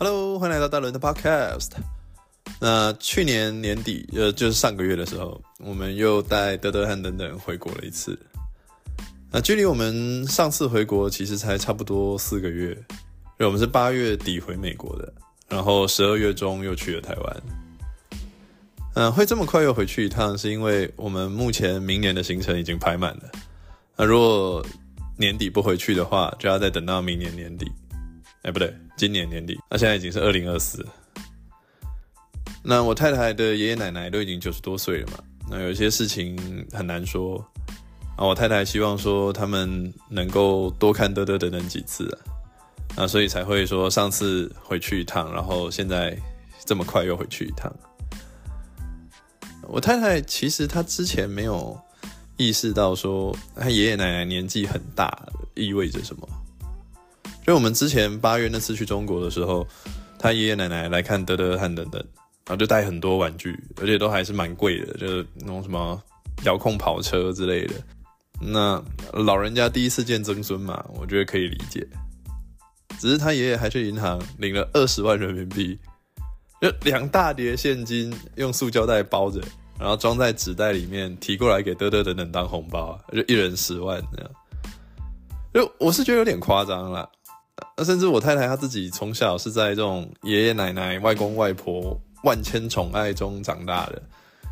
Hello， 欢迎来到大伦的 Podcast。那去年年底，就是上个月的时候，我们又带德德和等等回国了一次。那距离我们上次回国其实才差不多4个月，因为我们是8月底回美国的，然后12月中又去了台湾。会这么快又回去一趟，是因为我们目前明年的行程已经排满了。那如果年底不回去的话，就要再等到明年年底。不对，今年年底，现在已经是2024了。那我太太的爷爷奶奶都已经90多岁了嘛，那有些事情很难说。我太太希望说他们能够多看德德等等几次啊，那所以才会说上次回去一趟，然后现在这么快又回去一趟。我太太其实她之前没有意识到说她爷爷奶奶年纪很大意味着什么。因为我们之前8月那次去中国的时候，他爷爷奶奶来看德德和等等，然后就带很多玩具，而且都还是蛮贵的，就是那种什么遥控跑车之类的。那老人家第一次见曾孙嘛，我觉得可以理解。只是他爷爷还去银行领了20万人民币，就2大叠现金，用塑胶袋包着，然后装在纸袋里面提过来给德德等等当红包啊，就1人10万这样。就我是觉得有点夸张啦。甚至我太太她自己从小是在这种爷爷奶奶外公外婆万千宠爱中长大的，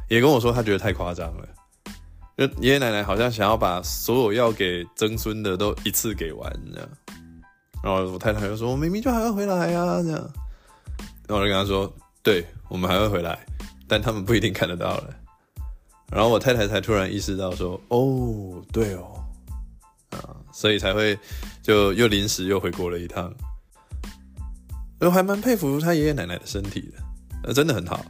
也跟我说她觉得太夸张了，就爷爷奶奶好像想要把所有要给曾孙的都一次给完这样。然后我太太就说我明明就还要回来啊这样。然后我就跟她说对，我们还会回来，但他们不一定看得到了。然后我太太才突然意识到说哦对哦，所以才会就又临时又回国了一趟。我还蛮佩服他爷爷奶奶的身体的，真的很好。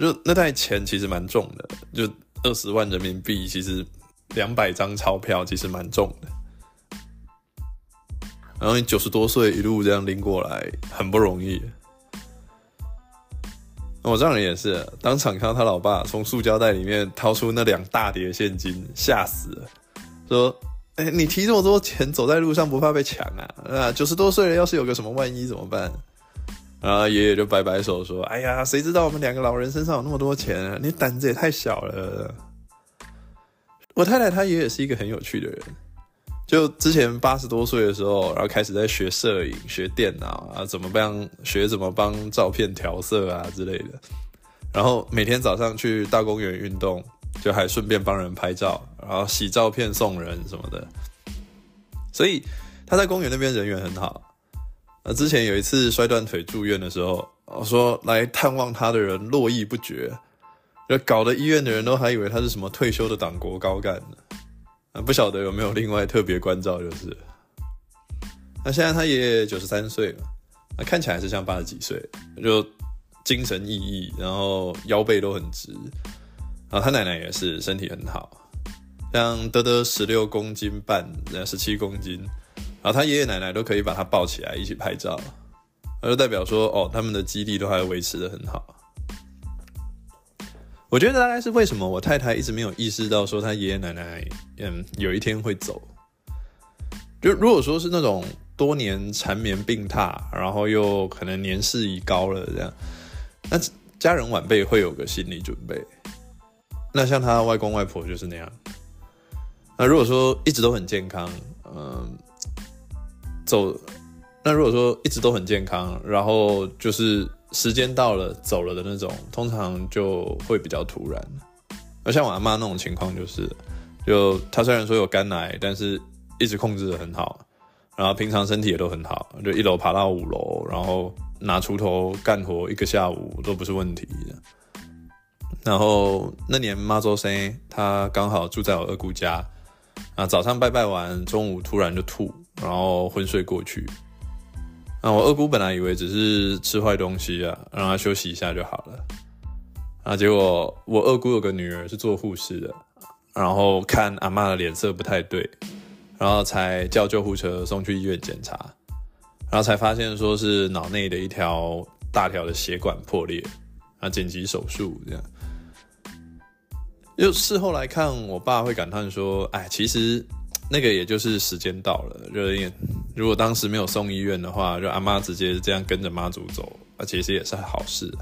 就那袋钱其实蛮重的，就20万人民币，其实200张钞票其实蛮重的。然后你90多岁一路这样拎过来，很不容易。我丈人也是，当场看到他老爸从塑胶袋里面掏出那2大叠现金，吓死了，说。你提这么多钱走在路上不怕被抢啊？90多岁了，要是有个什么万一怎么办？然后爷爷就摆摆手说：“哎呀，谁知道我们2个老人身上有那么多钱啊？你胆子也太小了。”我太太她爷爷是一个很有趣的人，就之前80多岁的时候，然后开始在学摄影、学电脑啊，怎么帮照片调色啊之类的。然后每天早上去大公园运动。就还顺便帮人拍照，然后洗照片送人什么的，所以他在公园那边人缘很好。之前有一次摔断腿住院的时候，我说来探望他的人络绎不绝，就搞得医院的人都还以为他是什么退休的党国高干呢，不晓得有没有另外特别关照就是。那现在他爷爷93岁了，看起来还是像80几岁，就精神奕奕，然后腰背都很直。然后他奶奶也是身体很好，像德德16公斤半、17公斤，然后他爷爷奶奶都可以把他抱起来一起拍照，那就代表说哦，他们的肌力都还维持得很好。我觉得大概是为什么我太太一直没有意识到说他爷爷奶奶有一天会走。就如果说是那种多年缠绵病榻，然后又可能年事已高了这样，那家人晚辈会有个心理准备。那像他外公外婆就是那样。那如果说一直都很健康，那如果说一直都很健康，然后就是时间到了走了的那种，通常就会比较突然。而像我阿嬷那种情况就是，就她虽然说有肝癌，但是一直控制得很好，然后平常身体也都很好，就1楼爬到5楼，然后拿锄头干活1个下午都不是问题的。然后那年妈周生，她刚好住在我二姑家啊，早上拜拜完，中午突然就吐，然后昏睡过去。啊，我二姑本来以为只是吃坏东西啊，让她休息一下就好了。啊，结果我二姑有个女儿是做护士的，然后看阿嬷的脸色不太对，然后才叫救护车送去医院检查，然后才发现说是脑内的一条大条的血管破裂，啊，紧急手术这样。就事后来看，我爸会感叹说：“哎，其实那个也就是时间到了，如果当时没有送医院的话，就阿妈直接这样跟着妈祖走，其实也是好事。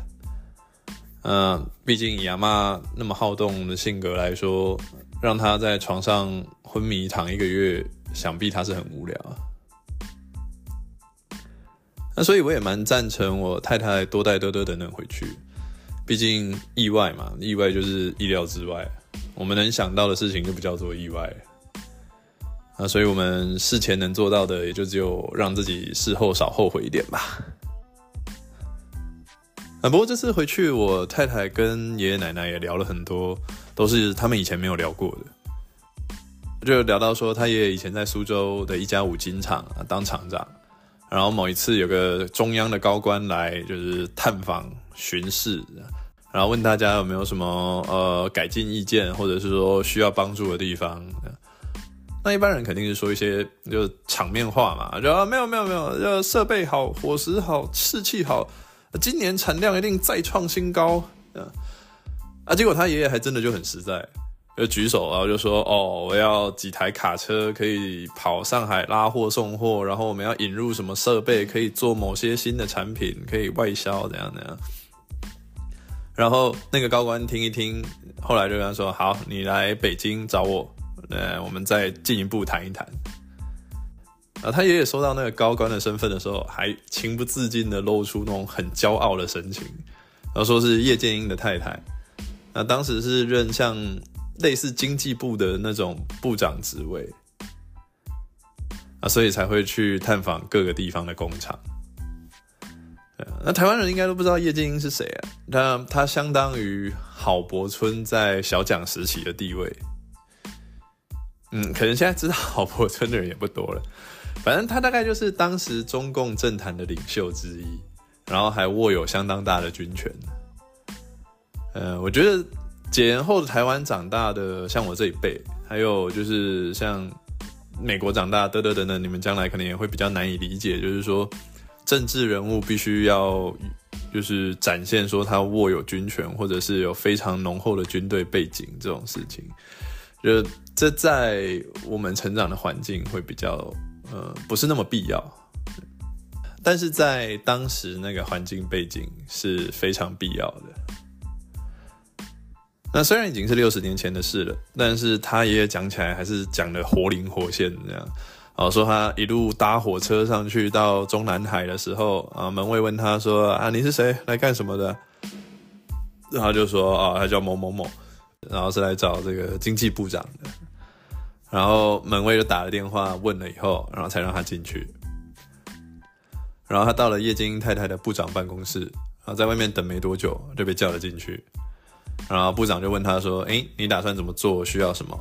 毕竟以阿妈那么好动的性格来说，让她在床上昏迷躺1个月，想必她是很无聊啊。那所以我也蛮赞成我太太多带多多等等回去，毕竟意外嘛，意外就是意料之外，我们能想到的事情就不叫做意外。那所以我们事前能做到的，也就只有让自己事后少后悔一点吧。不过这次回去，我太太跟爷爷奶奶也聊了很多，都是他们以前没有聊过的。就聊到说，他爷爷以前在苏州的一家五金厂当厂长。然后某一次有个中央的高官来就是探访巡视，然后问大家有没有什么改进意见，或者是说需要帮助的地方。那一般人肯定是说一些就场面话嘛，就没有没有没有，就设备好，伙食好，士气好，今年产量一定再创新高。结果他爷爷还真的就很实在，就举手然后就说我要几台卡车可以跑上海拉货送货，然后我们要引入什么设备可以做某些新的产品可以外销怎样怎样。然后那个高官听一听，后来就跟他说，好，你来北京找我，我们再进一步谈一谈。他爷爷收到那个高官的身份的时候，还情不自禁的露出那种很骄傲的神情，然后说是叶剑英的太太，那当时是任像类似经济部的那种部长职位，所以才会去探访各个地方的工厂。那台湾人应该都不知道叶剑英是谁啊？他相当于郝柏村在小蒋时期的地位。可能现在知道郝柏村的人也不多了。反正他大概就是当时中共政坛的领袖之一，然后还握有相当大的军权。我觉得解严后的台湾长大的，像我这一辈，还有就是像美国长大等等，你们将来可能也会比较难以理解，就是说政治人物必须要就是展现说他握有军权，或者是有非常浓厚的军队背景这种事情，就这在我们成长的环境会比较不是那么必要，但是在当时那个环境背景是非常必要的。那虽然已经是60年前的事了，但是他爷爷讲起来还是讲得活灵活现这样。说他一路搭火车上去到中南海的时候，门卫问他说，你是谁来干什么的？然后就说他叫某某某，然后是来找这个经济部长的。然后门卫就打了电话问了以后，然后才让他进去。然后他到了叶剑英太太的部长办公室，然后在外面等没多久就被叫了进去。然后部长就问他说，你打算怎么做，需要什么？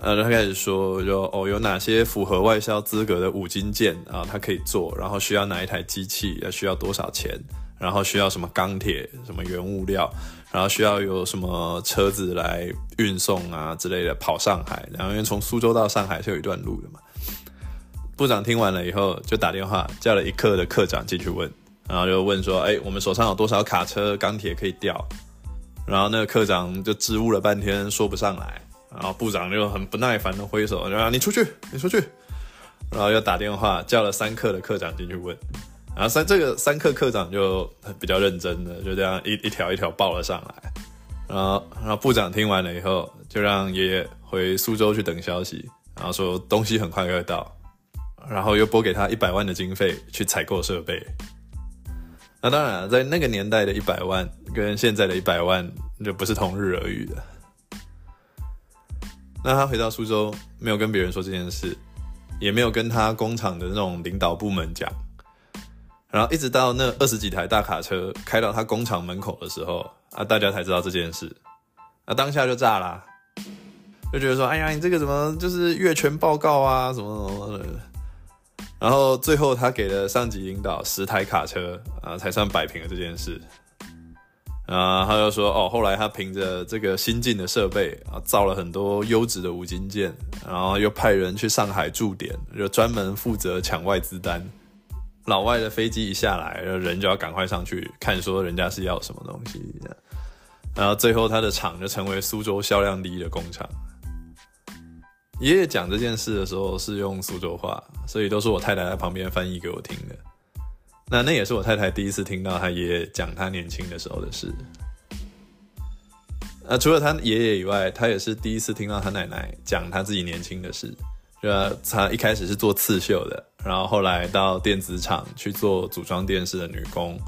他开始说有哪些符合外销资格的五金件啊，他可以做，然后需要哪一台机器，需要多少钱，然后需要什么钢铁什么原物料，然后需要有什么车子来运送啊之类的跑上海，然后因为从苏州到上海是有一段路的嘛。部长听完了以后就打电话叫了一课的课长进去问，然后就问说，我们手上有多少卡车钢铁可以调？然后那个科长就支吾了半天说不上来，然后部长就很不耐烦的挥手，你出去你出去。然后又打电话叫了3课的科长进去问，然后这个3课科长就比较认真的就这样一条一条报了上来。然后部长听完了以后就让爷爷回苏州去等消息，然后说东西很快会到，然后又拨给他100万的经费去采购设备。那当然，在那个年代的100万跟现在的100万就不是同日而语的。那他回到苏州，没有跟别人说这件事，也没有跟他工厂的那种领导部门讲，然后一直到那20几台大卡车开到他工厂门口的时候，大家才知道这件事。当下就炸啦，就觉得说，哎呀，你这个怎么就是越权报告啊，什么什么的。然后最后他给了上级领导10台卡车才算摆平了这件事。他就说后来他凭着这个新进的设备造了很多优质的五金件，然后又派人去上海驻点，就专门负责抢外资单。老外的飞机一下来，人就要赶快上去看说人家是要什么东西。然后最后他的厂就成为苏州销量第1的工厂。爷爷讲这件事的时候是用苏州话，所以都是我太太在旁边翻译给我听的。那也是我太太第一次听到他爷爷讲他年轻的时候的事。除了他爷爷以外，他也是第一次听到他奶奶讲他自己年轻的事。就他一开始是做刺绣的，然后后来到电子厂去做组装电视的女工，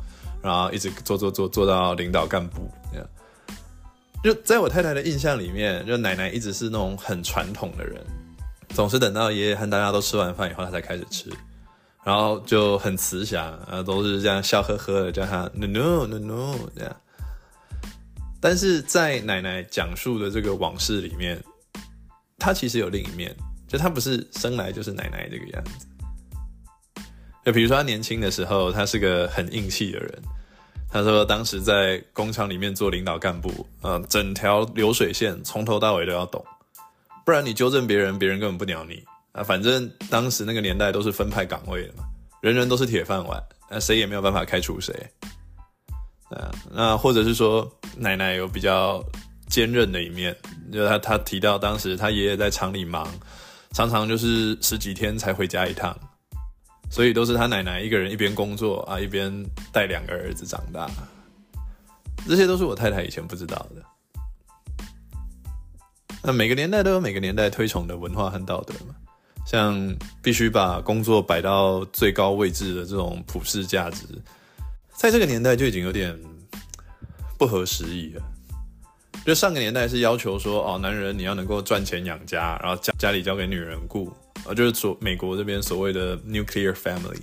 然后一直做到领导干部。就在我太太的印象里面，就奶奶一直是那种很传统的人，总是等到爷爷和大家都吃完饭以后，他才开始吃。然后就很慈祥，都是这样笑呵呵的叫他 no 这样。但是在奶奶讲述的这个往事里面，她其实有另一面，就她不是生来就是奶奶这个样子。就比如说她年轻的时候，她是个很硬气的人。她说当时在工厂里面做领导干部，整条流水线从头到尾都要懂，不然你纠正别人，别人根本不鸟你。反正当时那个年代都是分派岗位的嘛，人人都是铁饭碗，谁也没有办法开除谁。那或者是说奶奶有比较坚韧的一面，就她提到当时她爷爷在厂里忙，常常就是十几天才回家一趟，所以都是她奶奶一个人一边工作一边带两个儿子长大。这些都是我太太以前不知道的。那每个年代都有每个年代推崇的文化和道德嘛，像必须把工作摆到最高位置的这种普世价值，在这个年代就已经有点不合时宜了。就上个年代是要求说，男人你要能够赚钱养家，然后家里交给女人顾，就是美国这边所谓的 nuclear family。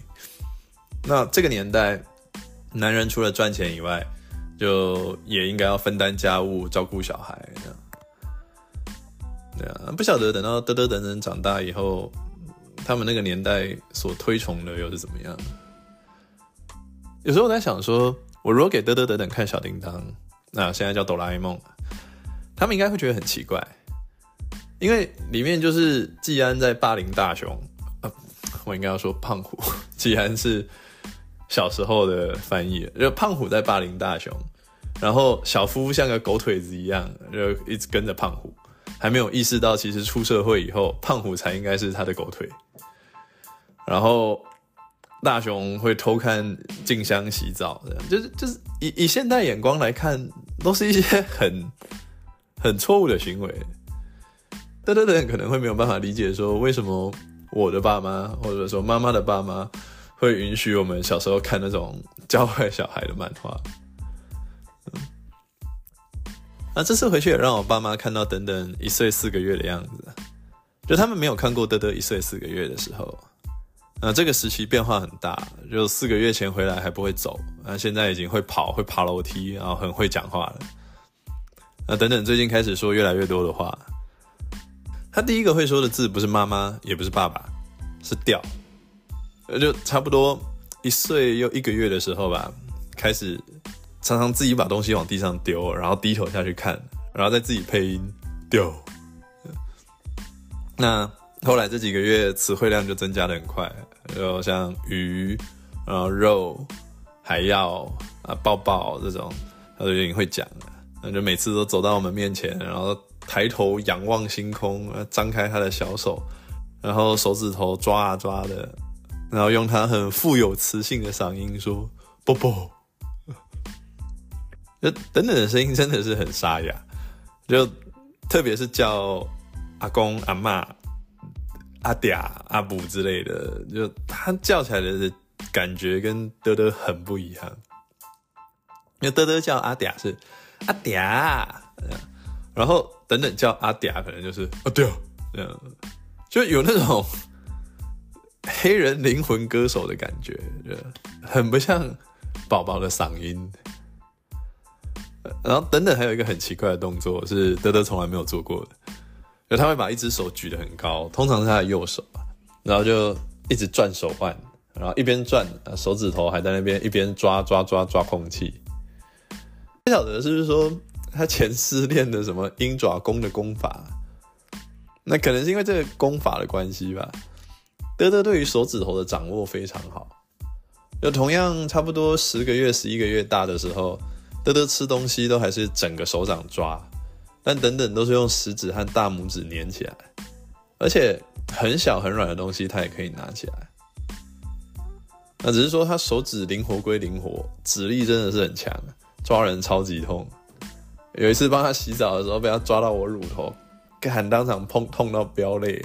那这个年代男人除了赚钱以外，就也应该要分担家务，照顾小孩这样。不晓得等到等长大以后，他们那个年代所推崇的又是怎么样。有时候我在想说，我如果给等看小叮当，那现在叫哆啦 A 梦，他们应该会觉得很奇怪，因为里面就是季安在霸凌大雄，我应该要说胖虎，季安是小时候的翻译，就胖虎在霸凌大雄，然后小夫像个狗腿子一样就一直跟着胖虎，还没有意识到其实出社会以后胖虎才应该是他的狗腿。然后大雄会偷看静香洗澡，就是 以现代眼光来看，都是一些很错误的行为。等可能会没有办法理解说，为什么我的爸妈或者说妈妈的爸妈会允许我们小时候看那种教坏小孩的漫画。这次回去也让我爸妈看到等等1岁4个月的样子，就他们没有看过等等1岁4个月的时候。这个时期变化很大，就4个月前回来还不会走，现在已经会跑，会爬楼梯，然后很会讲话了。等等最近开始说越来越多的话，他第一个会说的字不是妈妈也不是爸爸，是掉。就差不多1岁又1个月的时候吧，开始常常自己把东西往地上丢，然后低头下去看，然后再自己配音丢。那后来这几个月词汇量就增加得很快，就像鱼，然后肉，还要抱抱这种他就已经会讲了，就每次都走到我们面前，然后抬头仰望星空，张开他的小手，然后手指头抓啊抓的，然后用他很富有磁性的嗓音说抱抱。就等等的声音真的是很沙哑，就特别是叫阿公阿嬷阿嗲阿母之类的，就他叫起来的感觉跟德德很不一样。因为德德叫阿嗲是阿嗲，然后等等叫阿嗲可能就是阿嗲，就有那种黑人灵魂歌手的感觉，就很不像宝宝的嗓音。然后等等还有一个很奇怪的动作是德德从来没有做过的，就他会把一只手举得很高，通常是他的右手，然后就一直转手腕，然后一边转手指头还在那边一边抓空气。不晓得是不是说他前世练的什么鹰爪功的功法，那可能是因为这个功法的关系吧。德德对于手指头的掌握非常好，就同样差不多10个月11个月大的时候，德德吃东西都还是整个手掌抓，但等等都是用食指和大拇指粘起来，而且很小很软的东西它也可以拿起来。那只是说他手指灵活归灵活，指力真的是很强，抓人超级痛。有一次帮他洗澡的时候被他抓到我乳头，干，当场痛到飙泪。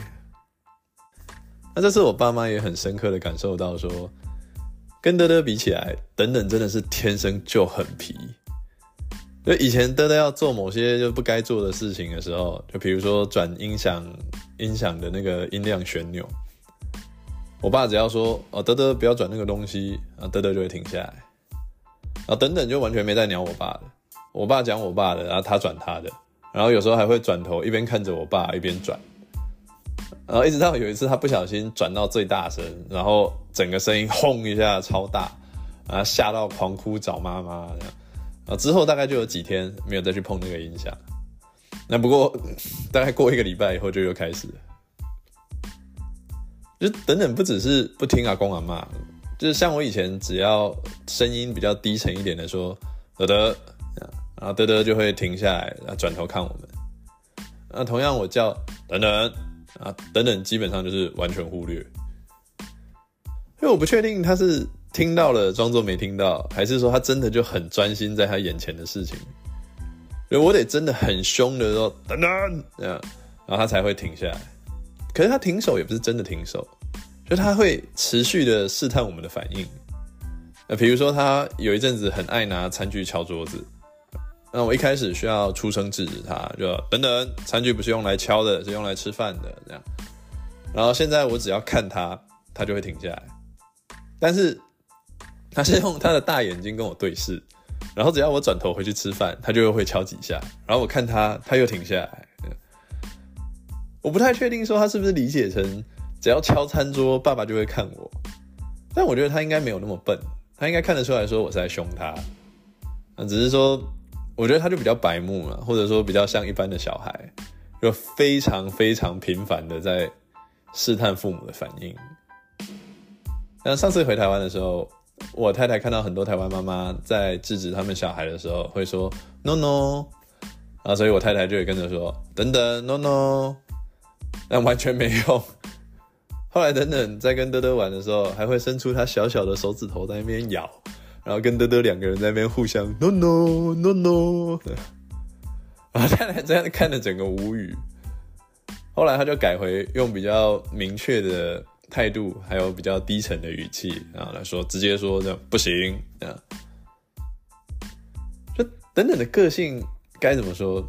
那这次我爸妈也很深刻的感受到说，跟德德比起来，等等真的是天生就很皮。就以前德德要做某些就不该做的事情的时候，就比如说转音响的那个音量旋钮，我爸只要说哦德德不要转那个东西，然后德德就会停下来。然后等等就完全没在鸟我爸的，我爸讲我爸的，然后他转他的，然后有时候还会转头一边看着我爸一边转。然后一直到有一次他不小心转到最大声，然后整个声音轰一下超大，然后吓到狂哭找妈妈这样。然后之后大概就有几天没有再去碰那个音响。那不过大概过一个礼拜以后就又开始了。就等等不只是不听阿公阿嬤，就是像我以前只要声音比较低沉一点的说德德，然后德德就会停下来，然后转头看我们。那同样我叫等等啊，等等基本上就是完全忽略，因为我不确定他是听到了装作没听到，还是说他真的就很专心在他眼前的事情，所以我得真的很凶的说等等，然后他才会停下来。可是他停手也不是真的停手，就他会持续的试探我们的反应。比如说他有一阵子很爱拿餐具敲桌子，那我一开始需要出声制止他，就等等，餐具不是用来敲的，是用来吃饭的这样。然后现在我只要看他，他就会停下来。但是他是用他的大眼睛跟我对视，然后只要我转头回去吃饭，他就又会敲几下。然后我看他，他又停下来。我不太确定说他是不是理解成只要敲餐桌，爸爸就会看我。但我觉得他应该没有那么笨，他应该看得出来说我是在凶他，只是说。我觉得他就比较白目嘛，或者说比较像一般的小孩，就非常非常频繁的在试探父母的反应。那上次回台湾的时候，我太太看到很多台湾妈妈在制止他们小孩的时候会说 no no， 啊，所以我太太就也跟着说等等 no no， 但完全没用。后来等等在跟德德玩的时候，还会伸出他小小的手指头在那边咬。然后跟德德两个人在那边互相 no no no no， 然后太太这样看着整个无语。后来他就改回用比较明确的态度，还有比较低沉的语气，然后来说直接说这样不行这样。就等等的个性该怎么说？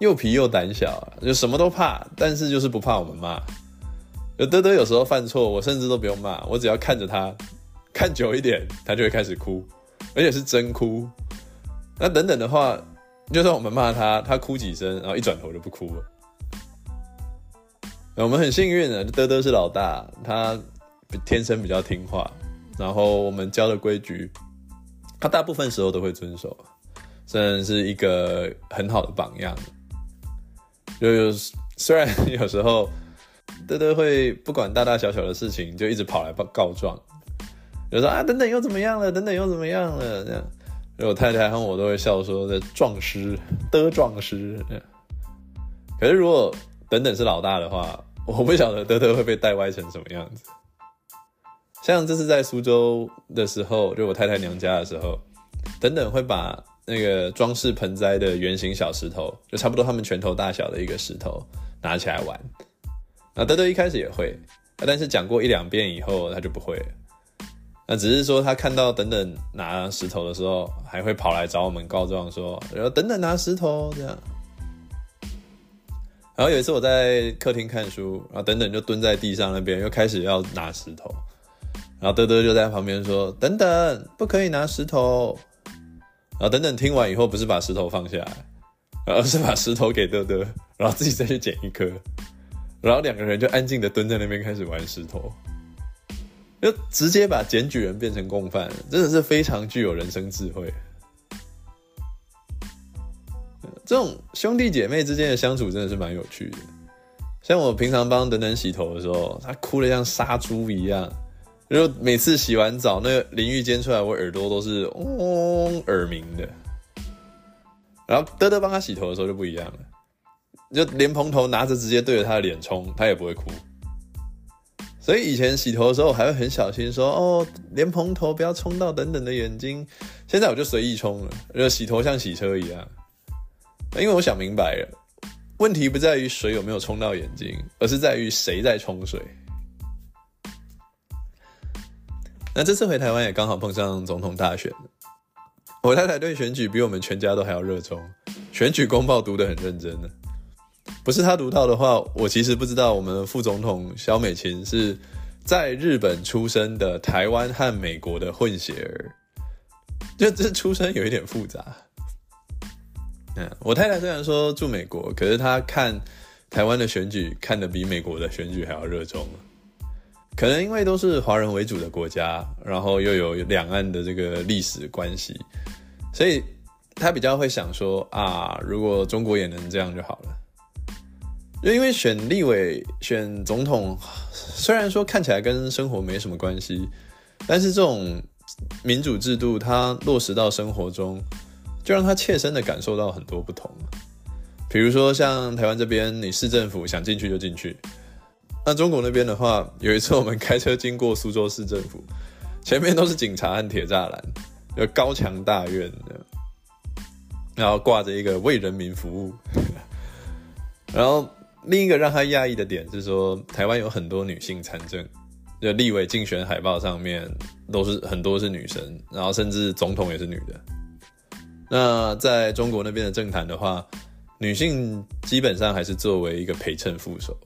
又皮又胆小，就什么都怕，但是就是不怕我们骂。就德德有时候犯错，我甚至都不用骂，我只要看着他。看久一点他就会开始哭，而且是真哭。那等等的话，就算我们骂他，他哭几声然后一转头就不哭了。我们很幸运的，德德是老大，他天生比较听话，然后我们教的规矩他大部分时候都会遵守，真的是一个很好的榜样。就虽然有时候德德会不管大大小小的事情就一直跑来告状，就说啊，等等又怎么样了？等等又怎么样了？这样，所以我太太和我都会笑说的壮师，的壮师。可是如果等等是老大的话，我不晓得德德会被带歪成什么样子。像这次在苏州的时候，就我太太娘家的时候，等等会把那个装饰盆栽的圆形小石头，就差不多他们拳头大小的一个石头拿起来玩。那德德一开始也会，但是讲过一两遍以后，他就不会了。那只是说他看到等等拿石头的时候，还会跑来找我们告状说，然后等等拿石头这样。然后有一次我在客厅看书，然后等等就蹲在地上那边，又开始要拿石头，然后德德就在旁边说等等不可以拿石头。然后等等听完以后不是把石头放下来，而是把石头给德德，然后自己再去捡一颗，然后两个人就安静的蹲在那边开始玩石头。就直接把检举人变成共犯，真的是非常具有人生智慧。这种兄弟姐妹之间的相处真的是蛮有趣的。像我平常帮等等洗头的时候，他哭得像杀猪一样，就每次洗完澡那个淋浴间出来，我耳朵都是嗡嗡耳鸣的。然后德德帮他洗头的时候就不一样了，就莲蓬头拿着直接对着他的脸冲，他也不会哭。所以以前洗头的时候还会很小心说，哦，莲蓬头不要冲到等等的眼睛。现在我就随意冲了，就洗头像洗车一样。因为我想明白了，问题不在于水有没有冲到眼睛，而是在于谁在冲水。那这次回台湾也刚好碰上总统大选，我太太对选举比我们全家都还要热衷，选举公报读得很认真的。不是她读到的话，我其实不知道我们的副总统萧美琴是在日本出生的台湾和美国的混血儿，就这出生有一点复杂。我太太虽然说住美国，可是她看台湾的选举看得比美国的选举还要热衷，可能因为都是华人为主的国家，然后又有两岸的这个历史关系，所以她比较会想说啊，如果中国也能这样就好了。就因为选立委选总统虽然说看起来跟生活没什么关系，但是这种民主制度它落实到生活中，就让他切身的感受到很多不同。比如说像台湾这边，你市政府想进去就进去。那中国那边的话，有一次我们开车经过苏州市政府，前面都是警察和铁栅栏，有高墙大院，然后挂着一个为人民服务。然后另一个让他讶异的点是说，台湾有很多女性参政，就立委竞选海报上面都是很多是女生，然后甚至总统也是女的。那在中国那边的政坛的话，女性基本上还是作为一个陪衬副手。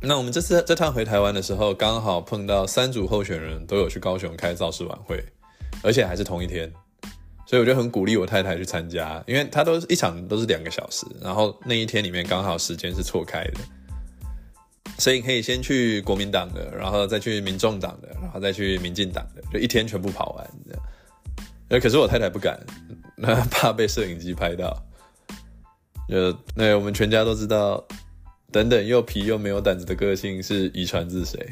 那我们这趟回台湾的时候，刚好碰到三组候选人都有去高雄开造势晚会，而且还是同一天，所以我就很鼓励我太太去参加，因为她一场都是2个小时，然后那一天里面刚好时间是错开的，所以可以先去国民党的，然后再去民众党的，然后再去民进党的，就一天全部跑完这样。可是我太太不敢，怕被摄影机拍到。我们全家都知道，等等又皮又没有胆子的个性是遗传自谁。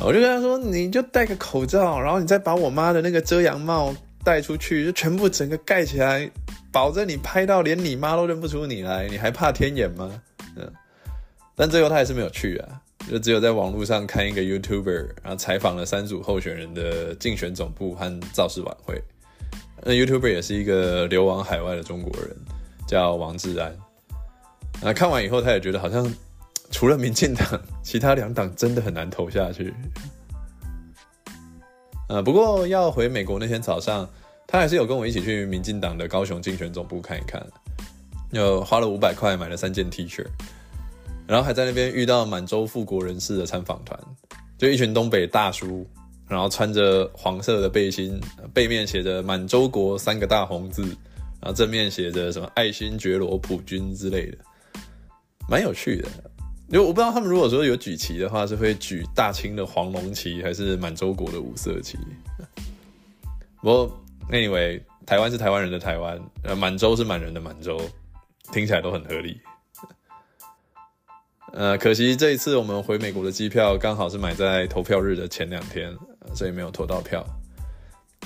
我就跟他说，你就戴个口罩，然后你再把我妈的那个遮阳帽戴出去，就全部整个盖起来，保证你拍到连你妈都认不出你来，你还怕天眼吗？但最后他还是没有去啊。就只有在网络上看一个 YouTuber， 然后采访了3组候选人的竞选总部和造势晚会。那 YouTuber 也是一个流亡海外的中国人，叫王志安。那看完以后，他也觉得好像除了民进党，其他2党真的很难投下去。不过要回美国那天早上，他还是有跟我一起去民进党的高雄竞选总部看一看，又花了500块买了3件 T 恤。然后还在那边遇到满洲复国人士的参访团，就一群东北大叔，然后穿着黄色的背心，背面写着满洲国3个大红字，然后正面写着什么爱新觉罗普军之类的，蛮有趣的。因为我不知道他们如果说有举旗的话，是会举大清的黄龙旗还是满洲国的5色旗。不过 anyway， 台湾是台湾人的台湾，满洲是满人的满洲，听起来都很合理。可惜这一次我们回美国的机票刚好是买在投票日的前2天，所以没有投到票。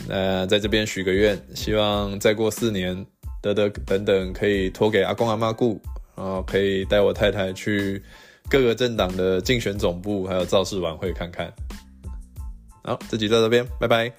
在这边许个愿，希望再过4年，等等可以托给阿公阿嬷顾，然后可以带我太太去各个政党的竞选总部还有造势晚会看看。好，这集到这边，拜拜。